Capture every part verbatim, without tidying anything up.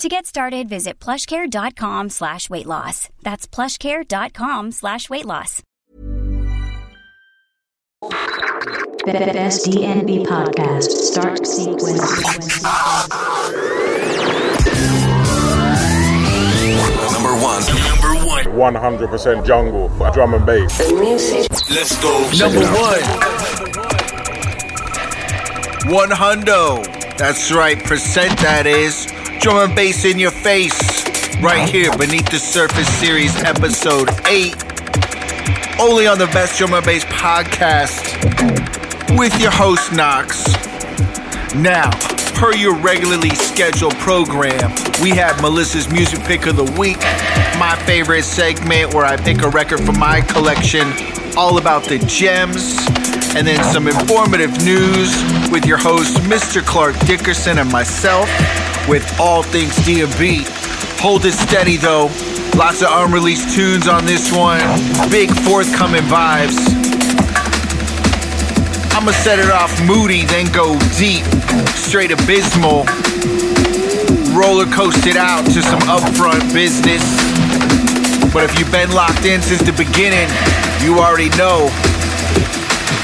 To get started, visit plushcare.com slash weight loss. That's plushcare.com slash weight loss. Best D N B podcast. Start sequence. Number one. Number one. one hundred percent jungle. Drum and bass. Let's go. Number one. One hundo. That's right. Percent that is. Drum and bass in your face, right here, Beneath the Surface Series, Episode eight, only on the Best Drum and Bass Podcast, with your host, Knox. Now, per your regularly scheduled program, we have Melissa's Music Pick of the Week, my favorite segment where I pick a record from my collection, all about the gems, and then some informative news with your host, Mister Clark Dickerson and myself, with all things D and B. Hold it steady though. Lots of unreleased tunes on this one. Big forthcoming vibes. I'ma set it off moody, then go deep. Straight abysmal. Roller coast it out to some upfront business. But if you've been locked in since the beginning, you already know.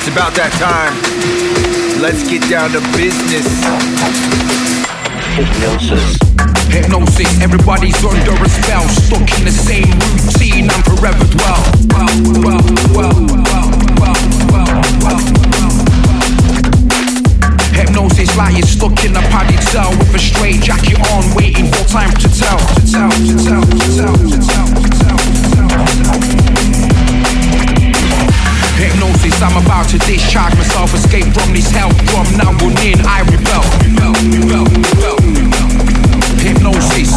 It's about that time. Let's get down to business. Hypnosis. Hypnosis, everybody's under a spell. Stuck in the same routine and forever dwell. Well, well, well, well, well, well, well. Hypnosis, like you're stuck in a padded cell with a straight jacket on, waiting for time to tell. To tell, to tell, to tell, to tell, to tell, to tell. Hypnosis, I'm about to discharge myself, escape from this hell. From now on in, I rebel. Rebel, rebel, rebel. Hypnosis.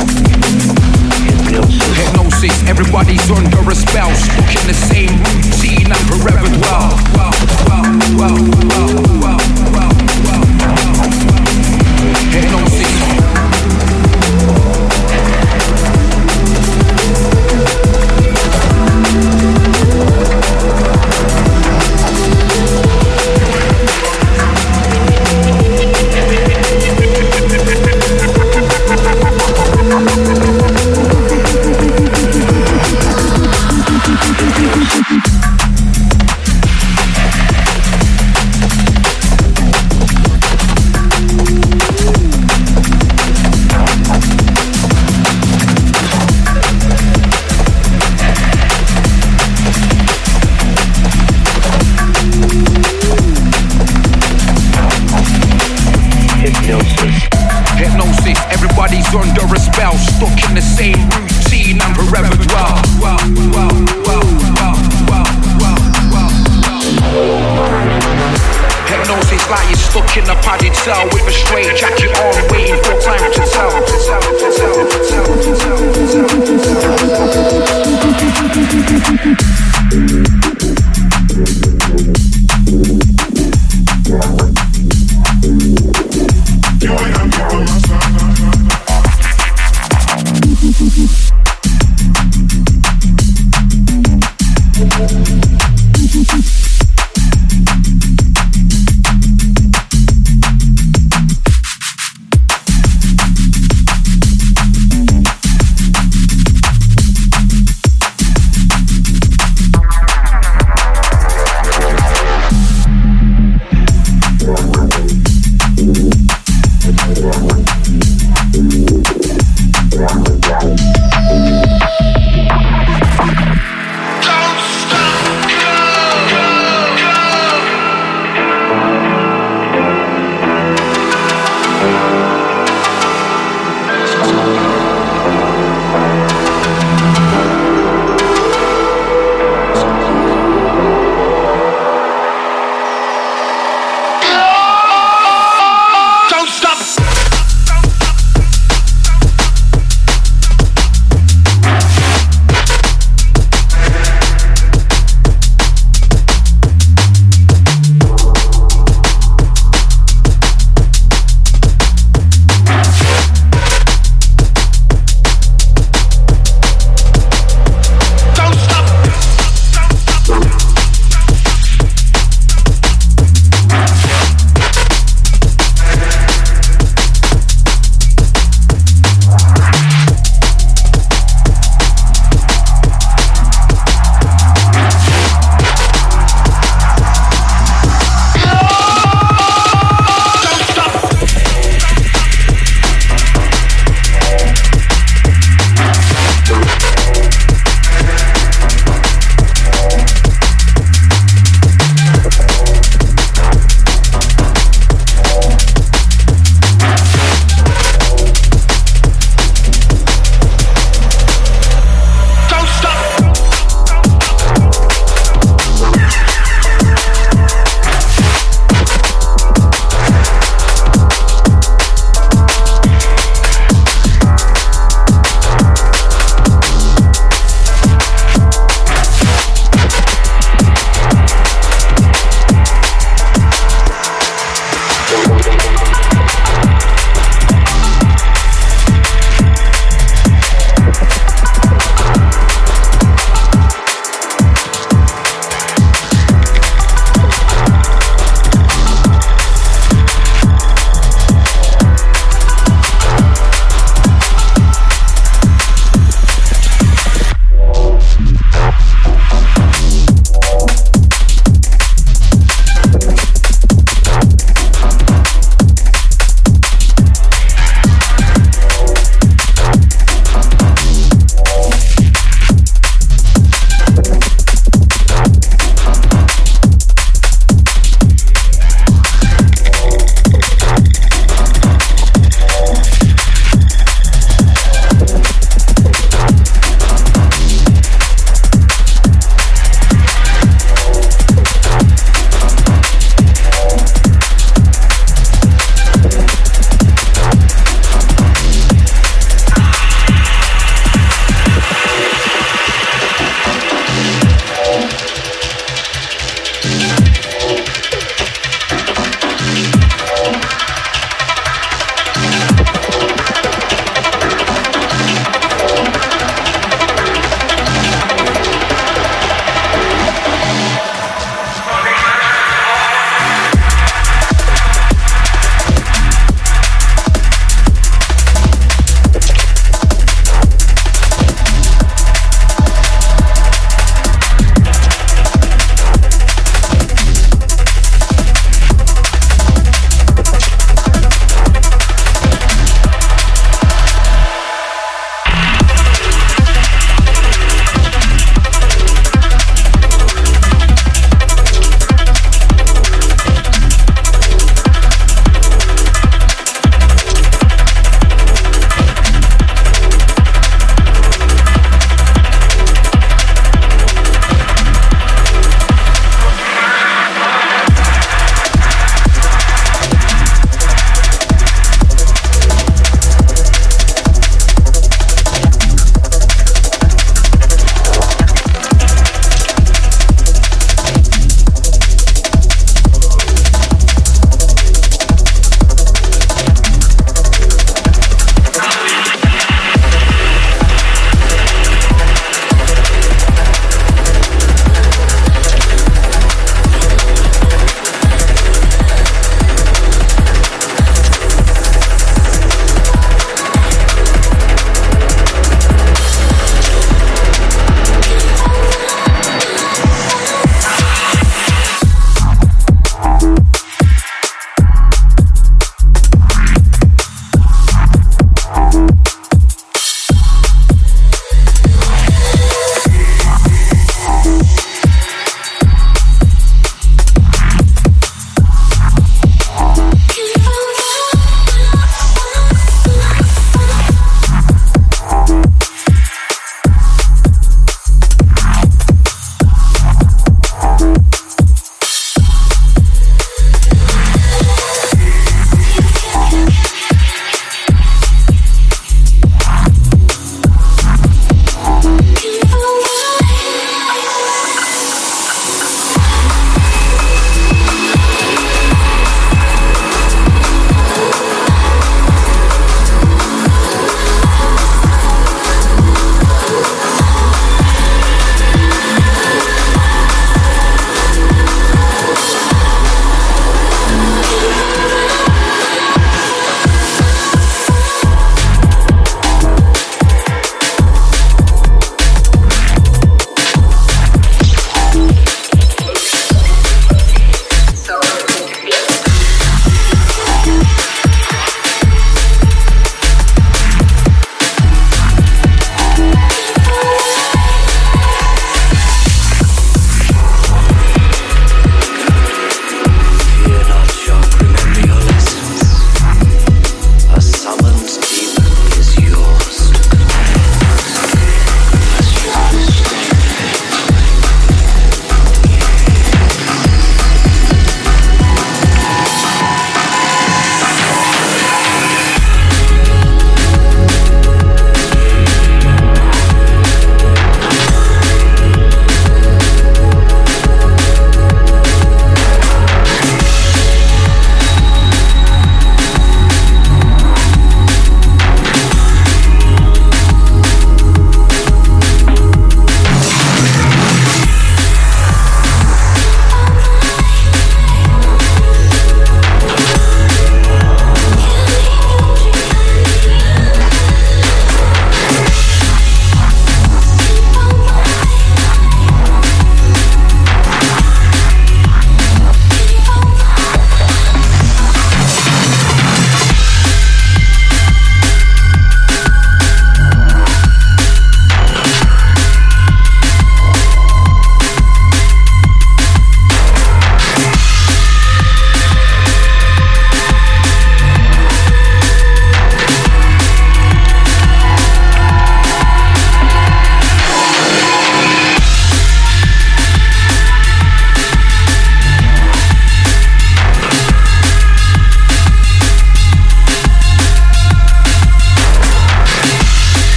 Hypnosis. Hypnosis, everybody's under a spell. Stuck in the same routine and forever dwell. Well, well, well, well, well, well, well, well. Hypnosis. is lying stuck in a padded cell with a straight jacket on, waiting for time to tell.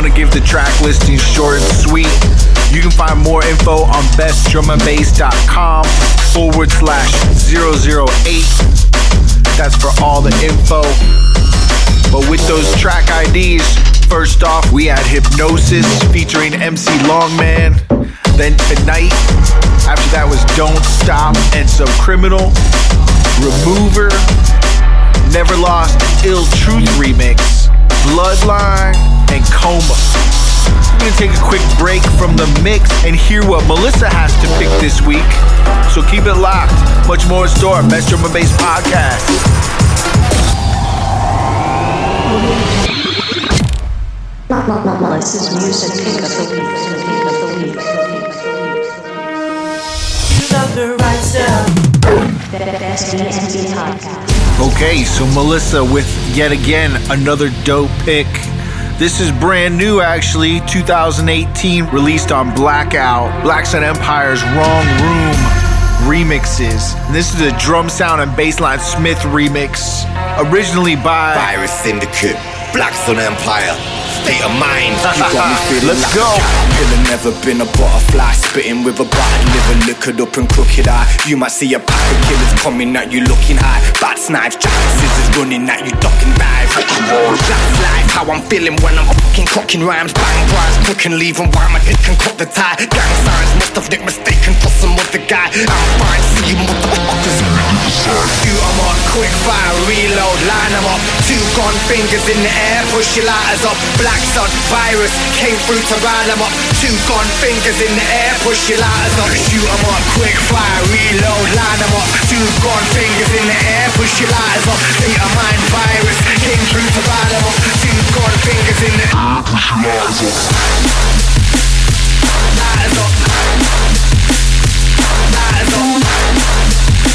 gonna give the track listing short and sweet. You can find more info on bestdrumandbass.com forward slash 008. That's for all the info. But with those track I Ds, first off, we had Hypnosis featuring M C Longman. Then Tonight. After that was Don't Stop and Some Criminal. Remover. Never Lost, Ill Truth Remix. Bloodline and Coma. We're going to take a quick break from the mix and hear what Melissa has to pick this week. So keep it locked. Much more in store. Best Drum and Bass Podcast. Melissa's music pick of the week. Pick of the week. You love the right stuff. Best Drum and Bass Podcast. Okay, so Melissa with yet again another dope pick. This is brand new, actually, two thousand eighteen, released on Blackout, Black Sun Empire's Wrong Room remixes. And this is a drum sound and bassline Smith remix, originally by Virus Syndicate, Black Sun Empire, state of mind. You got me feeling Let's like go. I've never been a butterfly, spitting with a bite, liver liquored up and crooked eye. You might see a pack of killers coming at you looking high. Bats, knives, jackets, scissors running at you, ducking dive. That's life, how I'm feeling when I'm fucking cocking rhymes. Bang, rhymes, cook and leave and why my dick can cut the tie. Gang signs must have nicked mistaken for some other guy. I'm fine, see you motherfuckers. Do I'm on quick fire, reload, line them up. Two gone fingers in the air, push your lighters up. Black Sun, Virus, came through to round them up. Two gone fingers in the air, push your lighters up. Shoot them up, quick fire, reload, line them up. Two gone fingers in the air, push your lighters up. State of mind, Virus, came through to round them up. Two gone fingers in the air, push your lighters up. Lighters up. Lighters up. Lighters up. Push your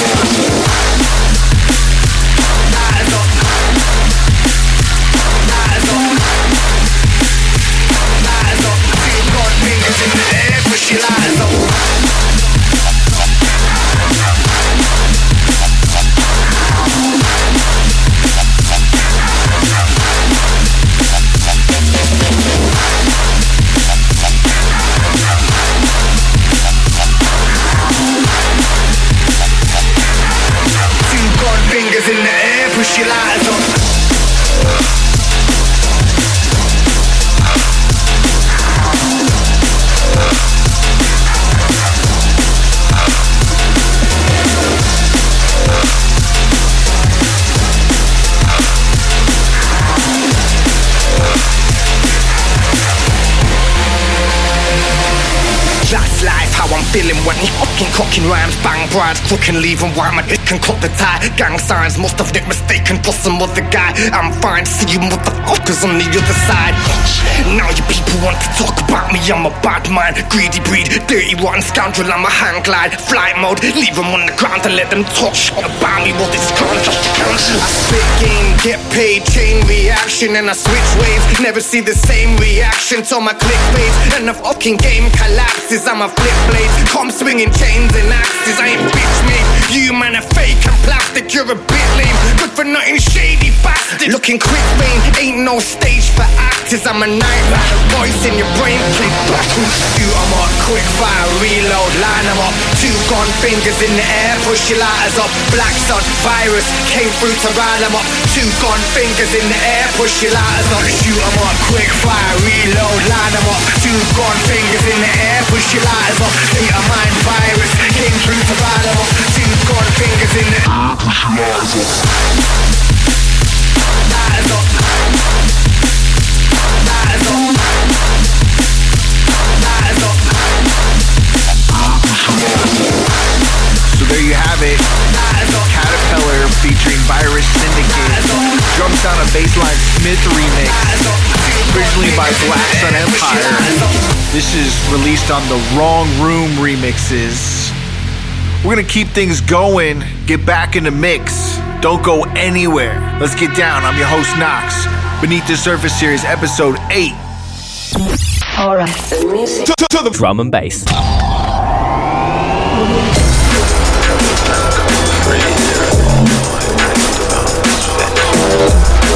lighters up. In the air, push your lights up. Two gun fingers in the air, push your lights up. That's life, how I'm feeling when I'm fucking cocking rhymes. Bang, brides, crook and leave and why my dick can cut the tie. Gang signs must have nicked mistaken for some other guy. I'm fine, see you motherfuckers on the other side. Now you people want to talk about me, I'm a bad man. Greedy breed, dirty rotten scoundrel, I'm a hang glide. Flight mode, leave them on the ground and let them talk shit about me. Well, this can't just count. I spit game, get paid, chain reaction. And I switch waves, never see the same reaction. So my click fades and the fucking game collapses. I'm a flip blade, come swinging chains and axes. I ain't bitch mate, you man are fake and plastic. You're a bit lame, good for nothing shady bastard. Looking quick vein, ain't no stage for actors. I'm a night rider, voice in your brain, click back. Do I'm on quick fire, reload, line them up. Two gone fingers in the air, push your lighters up. Black Sun, Virus, came through to round them up. Two gone fingers in the air, push your lighters up. Shoot them up, quick fire, reload, line them up. Two gone fingers in the air, push your lighters up. State of mind, Virus, came through to round them up. Two gone fingers in the air, push your lighters up. Lighters up. Lighters up. Lighters up. So there you have it. Caterpillar featuring Virus Syndicate. Drum sound and bassline Smith remix. Originally by Black Sun Empire. This is released on the Wrong Room remixes. We're gonna keep things going. Get back in the mix. Don't go anywhere. Let's get down. I'm your host Knox. Beneath the Surface series, episode eight. Alright, the music. To, to the drum and bass. Really, there are all my things about this.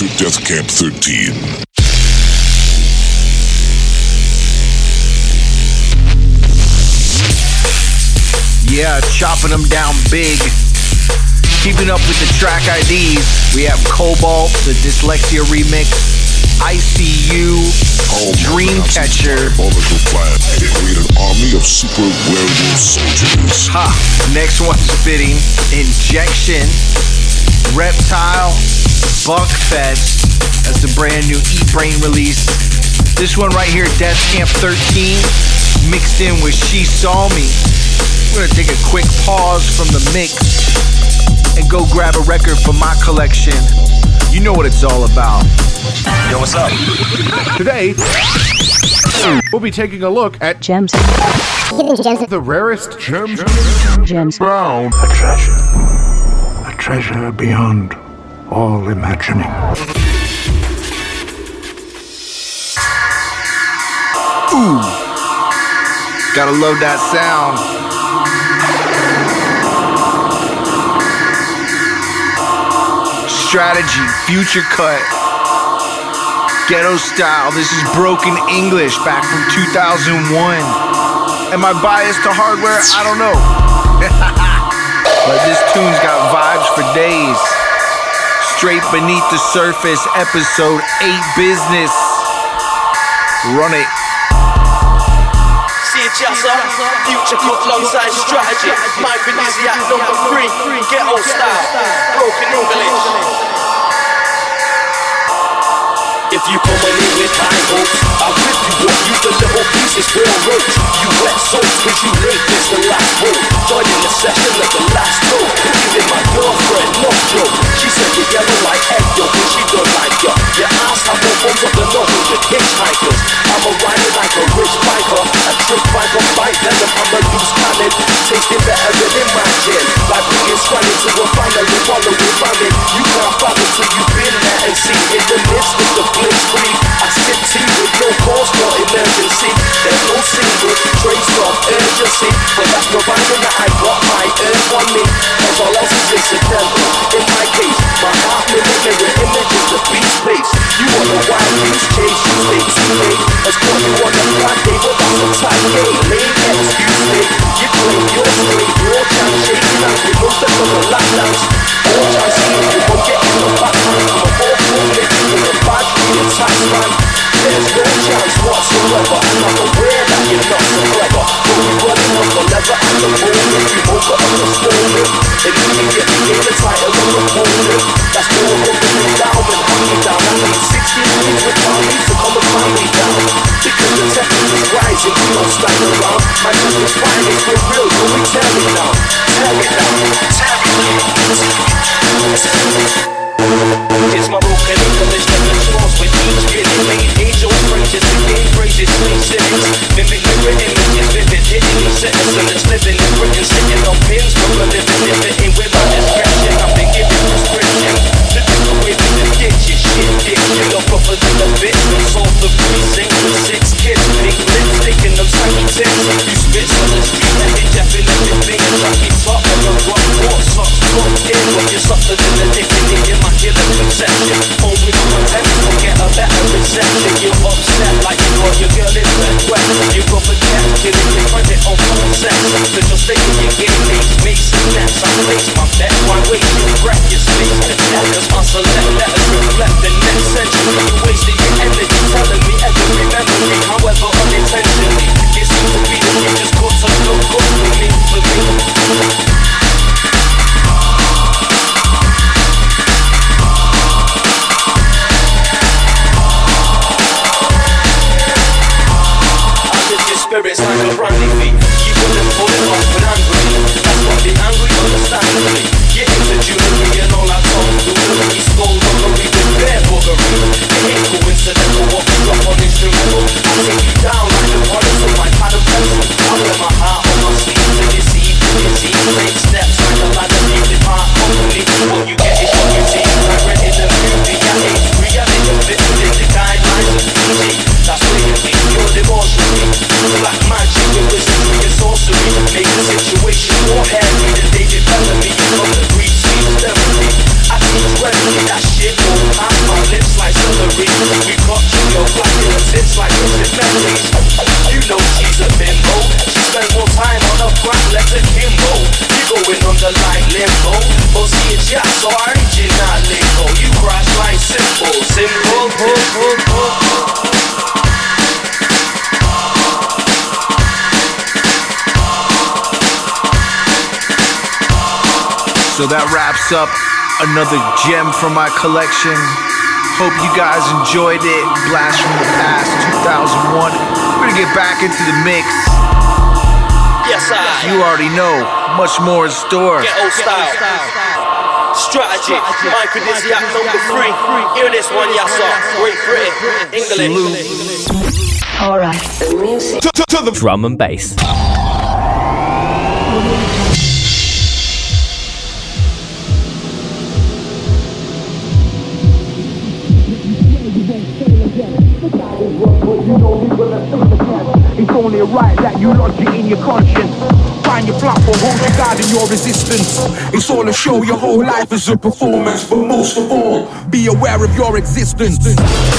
to Death Camp thirteen. Yeah, chopping them down big. Keeping up with the track I Ds, we have Cobalt, the Dyslexia remix, I C U, oh, Dreamcatcher. Create an army of super werewolf soldiers. Ha! Next one's fitting. Injection, Reptile, Buckfest. That's the brand new Eat Brain release. This one right here, Death Camp thirteen, mixed in with She Saw Me. We're gonna take a quick pause from the mix and go grab a record for my collection. You know what it's all about. Yo, what's up? Today, we'll be taking a look at gems. The rarest gems. Gems. Brown. A treasure. A treasure beyond all imagining. Ooh. Gotta love that sound. Strategy, Future Cut, Ghetto Style. This is Broken English back from two thousand one. Am I biased to hardware? I don't know. But this tune's got vibes for days. Straight Beneath the Surface, episode eight business. Run it. Future Cut alongside Strategy. My Venezia number three. Ghetto Style. Broken English. If you come on in with high hopes, I'll rip you up, you the little pieces, real roach. You wet souls, cause you made this the last hope. Joining the session like the last hope. Giving my girlfriend no joke. She said you're yellow like Hector, cause she don't like ya. Your ass have no bones up the nose with your hitchhikers. I'm a rider like a rich biker, a trick biker, bite venom, I'm a loose cannon. Tasting better than imagine. Like being stranded to a final, you follow me running. You can't follow till you've been there and seen in the midst of the free. I sip tea with no cause for emergency. There's no single trace of urgency, but that's providing that I got my earth on me. Cause all else is incidental. In my case, my heart mirror mirror images the beast place. You wanna wild use case, you stay too late. As cool you wanna black day, but that's a tight game. Late, excuse me. You claim you're straight, your time shaking out. You know that from the lockdowns. All time seeing you won't get in the back. I'm a whole fool, in the back. There's no chance whatsoever. I'm aware that you're not so clever. But we running up the lever at the moment. You over up the stolen. If you can get me in the title of the moment, that's more open me down and hang me down. I need sixteen weeks with my leaves to come and find me down. Because the temperature's rising, we don't stand around. My sister's fine, it's for real, so we tear it down. Tear it down, tear it down. It's my broken English that the chores with each minute. Made angel phrases and gay phrases, sleep cities. Vivid mirror images, vivid hitting the citizen that's living in Britain, sitting on pins from a living. If it ain't with my description, I've been giving prescription. The different way to the ditch is shit diction. Up over to the bitch, and solve the precinct with six kids. Big lips, taking them tiny tips. You spits on the street, and they deafening everything. Try me top of the rock, walk, socks, walk in. When you suffer to the dick, you get my killer conception. Home with my attempts, will get a better reception. You're upset like you want your girl in red wet. You go for death, killing your credit on phone sex. So just think of your game, make some nets. I place my bet, why waste your breath? Your space to death, cause my select letters reflect the next century. You wasted your energy telling me every memory, however unintentionally. It seems to be that you just caught some no good for me, for me. Spirits like a brandy feet. You wouldn't pull it off when angry. That's what the angry understand me. Get into jewelry and all I told you. He stole rubbery with their buggery. It ain't coincidental what we drop on instrumental. I take you down like the waters of my pad and pencil. I wear my heart on my sleeve to deceive, to deceive. Take steps like a ladder, leave the part company. What you get is what you see. I read in the movie, I hate reality and fitted in the guidelines of P G. That's where you think you're emotionally. Black magic with wizardry and sorcery. Make the situation more hairy than David Bellamy. You know the Greek speech therapy. I teach remedy, that shit won't pass my lips. job, so I ain't you not legal. You cross line simple, simple, simple. So that wraps up another gem from my collection. Hope you guys enjoyed it. Blast from the past, two thousand one. We're gonna get back into the mix. Yes, I. You already know, much more in store. Get old style. Strategy. Mike and Dizzy, I know the free. Hear this one, y'all saw. Great Britain. English. Alright, the music. To, to, to the drum and bass. You know we will assume the test. It's only right that you lodge it in your conscience. Find your platform, hold your guard and your resistance. It's all a show, your whole life is a performance. But most of all, be aware of your existence. Yeah.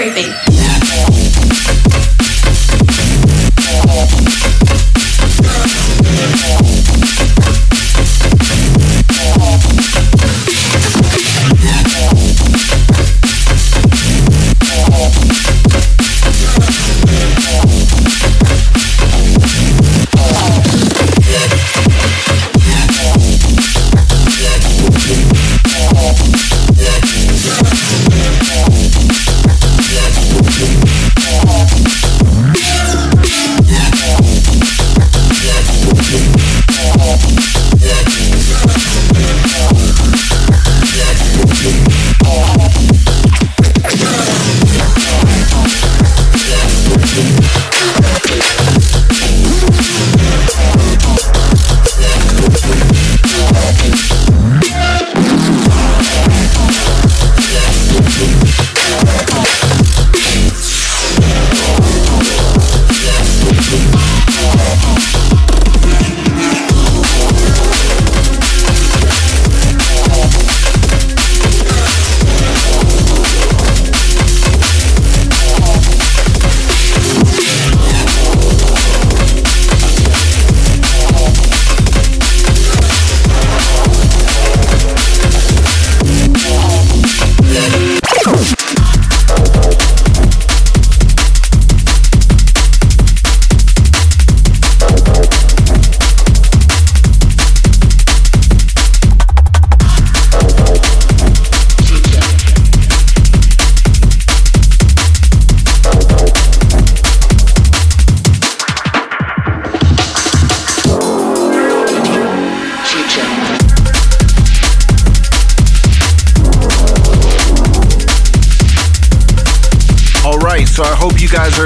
creepy.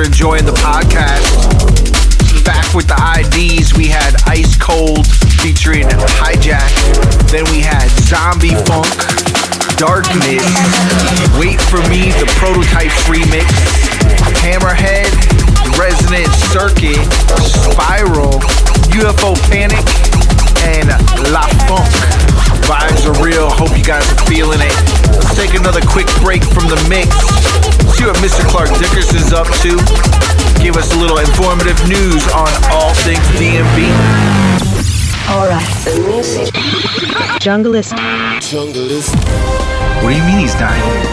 Enjoying the podcast. Back with the I Ds, we had Ice Cold featuring Hijack. Then we had Zombie Funk, Darkness, Wait For Me, the Prototype remix, Hammerhead, Resonant Circuit, Spiral, U F O Panic, and La Funk. Vibes are real. Hope you guys are feeling it. Let's take another quick break from the mix. See what Mister Clark Dickerson's up to. Give us a little informative news on all things D M V. All right, the music. Junglist. Junglist. What do you mean he's not here?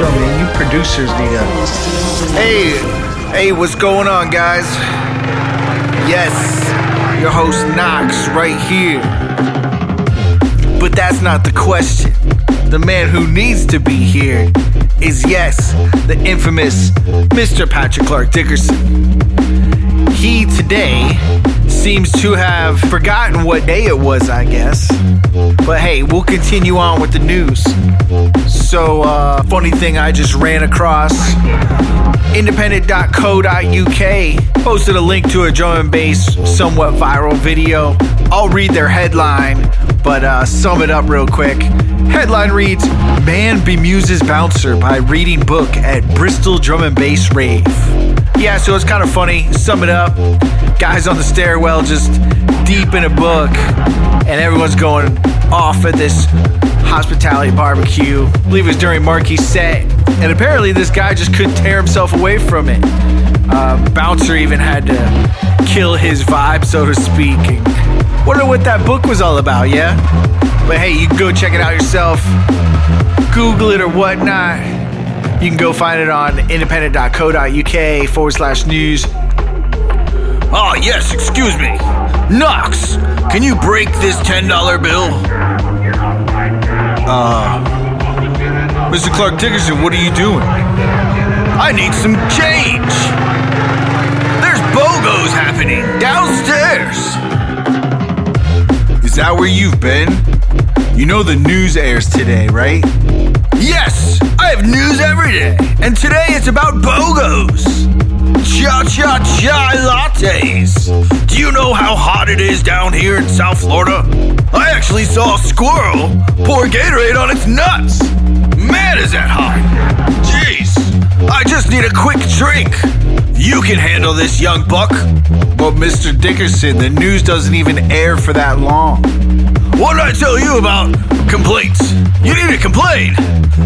Yo, man, you producers need us. Hey, hey, what's going on, guys? Yes, your host Knox right here. But that's not the question. The man who needs to be here is, yes, the infamous Mister Patrick Clark Dickerson. He today seems to have forgotten what day it was, I guess. But hey, we'll continue on with the news. So, uh, funny thing I just ran across. independent dot co dot U K posted a link to a drum and bass somewhat viral video. I'll read their headline, but uh, sum it up real quick. Headline reads, "Man bemuses bouncer by reading book at Bristol drum and bass rave." Yeah, so it's kind of funny. Sum it up. Guys on the stairwell just deep in a book, and everyone's going off at this hospitality barbecue. I believe it was during Marquis set, and apparently this guy just couldn't tear himself away from it. Uh, bouncer even had to kill his vibe, so to speak. Wonder what that book was all about, yeah? But hey, you can go check it out yourself. Google it or whatnot. You can go find it on independent dot co dot U K forward slash news. Oh, yes, excuse me. Knox, can you break this ten dollar bill? Uh, Mister Clark Dickerson, what are you doing? I need some change. There's BOGOs happening downstairs. Is that where you've been? You know the news airs today, right? Yes! I have news every day! And today it's about BOGOs! Cha-cha-cha lattes! Do you know how hot it is down here in South Florida? I actually saw a squirrel pour Gatorade on its nuts! Man, is that hot! Jeez! I just need a quick drink! You can handle this, young buck. But Mister Dickerson, the news doesn't even air for that long. What did I tell you about complaints? You need to complain.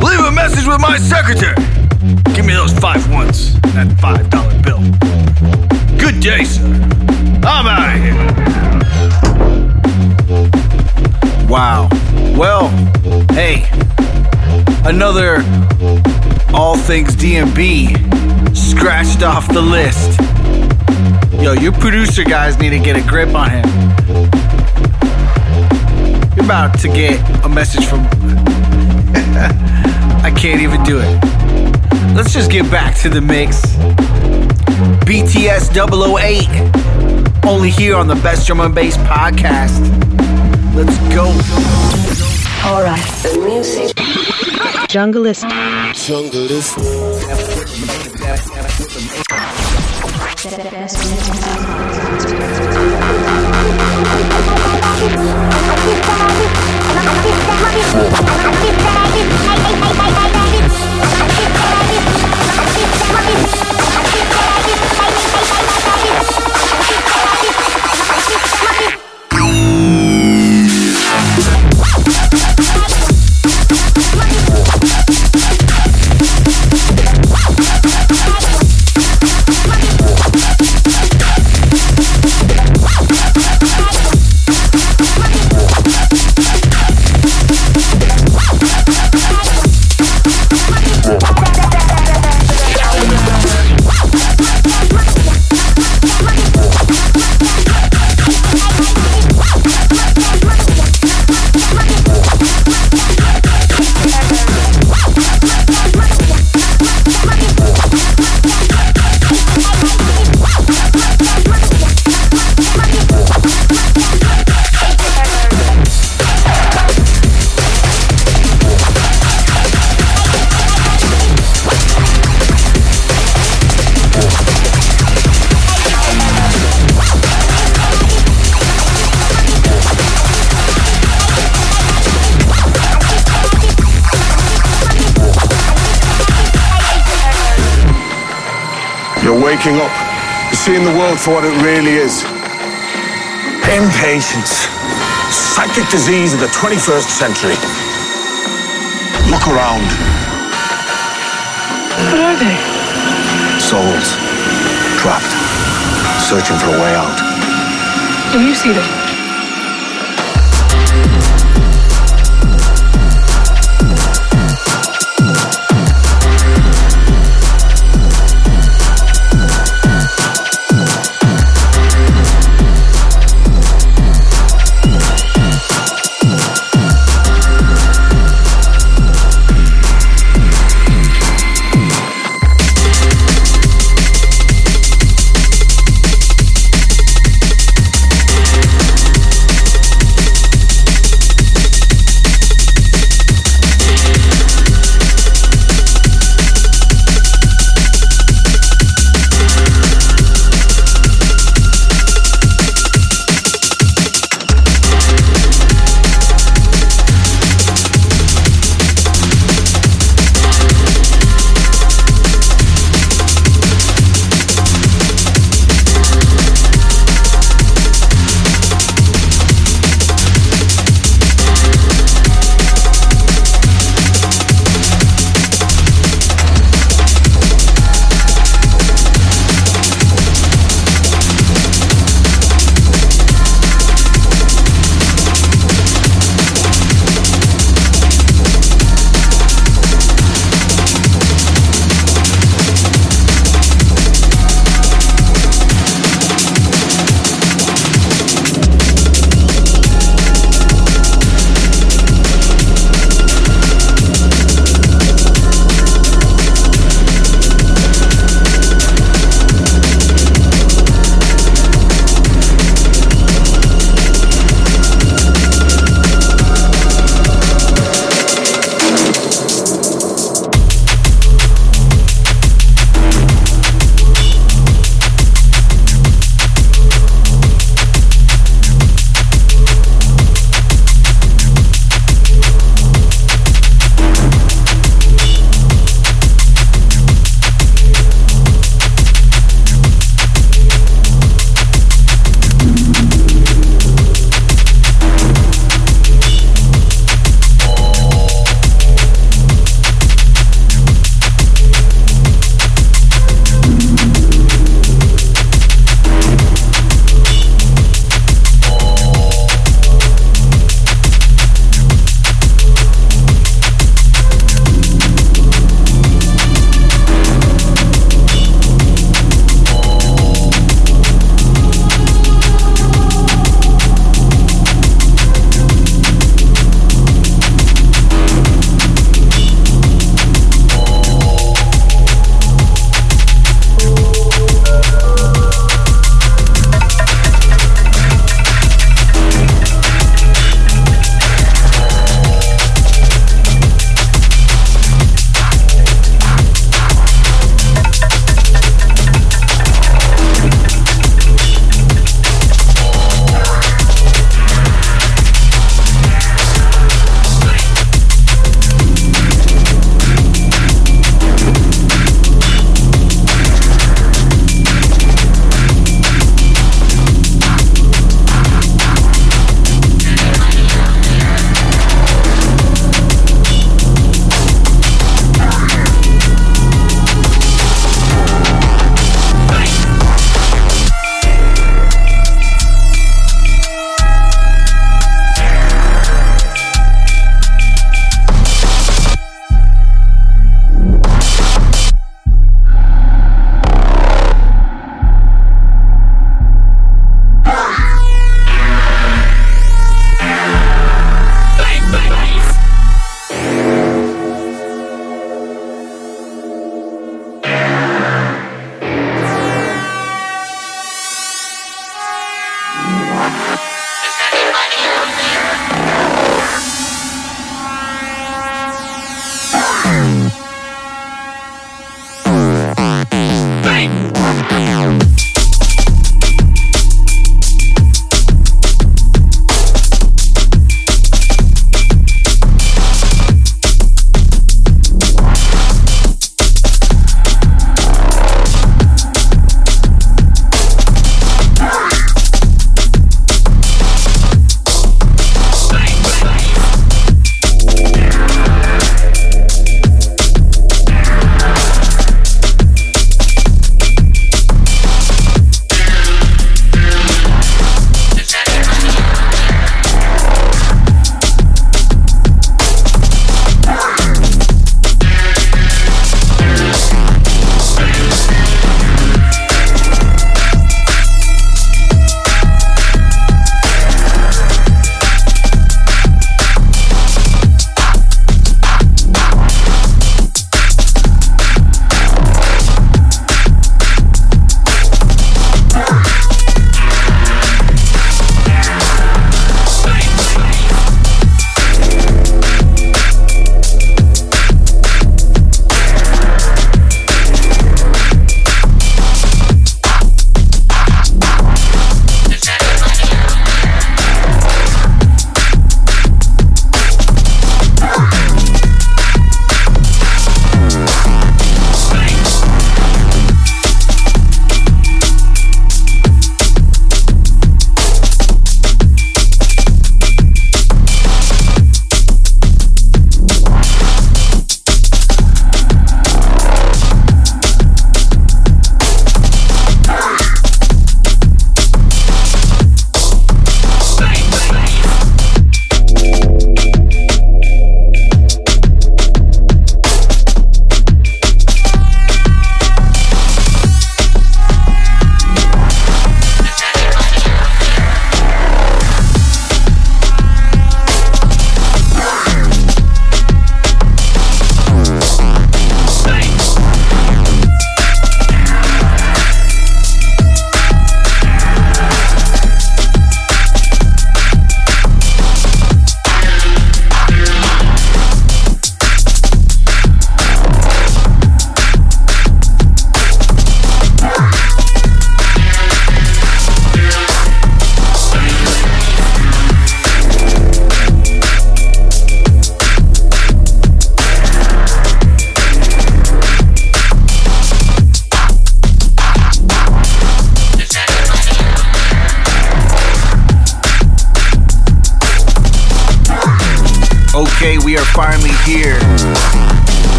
Leave a message with my secretary. Give me that five dollar bill. Good day, sir. I'm out of here. Wow. Well, hey, another All Things D and B scratched off the list. Yo, your producer guys need to get a grip on him. You're about to get a message from... I can't even do it. Let's just get back to the mix. B T S double oh eight, only here on the Best Drum and Bass Podcast. Let's go. All right, the music. Junglist. Junglist. Waking up, seeing the world for what it really is. Impatience, psychic disease of the twenty-first century. Look around. What are they? Souls, trapped, searching for a way out. Do you see them?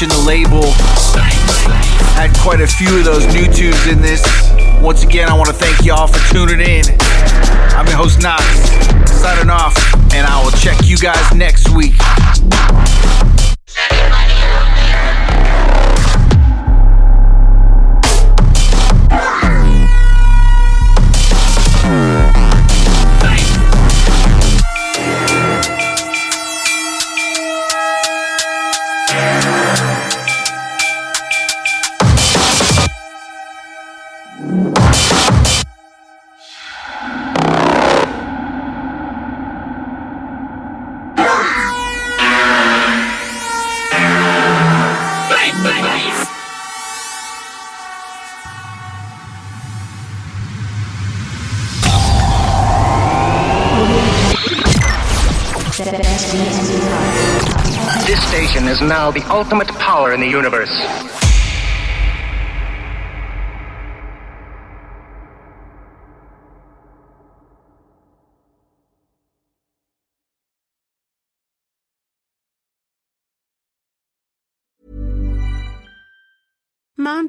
In the label, had quite a few of those new tunes in this. Once again, I want to thank y'all for tuning in. I'm your host Knox, signing off, and I will check you guys next week. Is now the ultimate power in the universe. Mom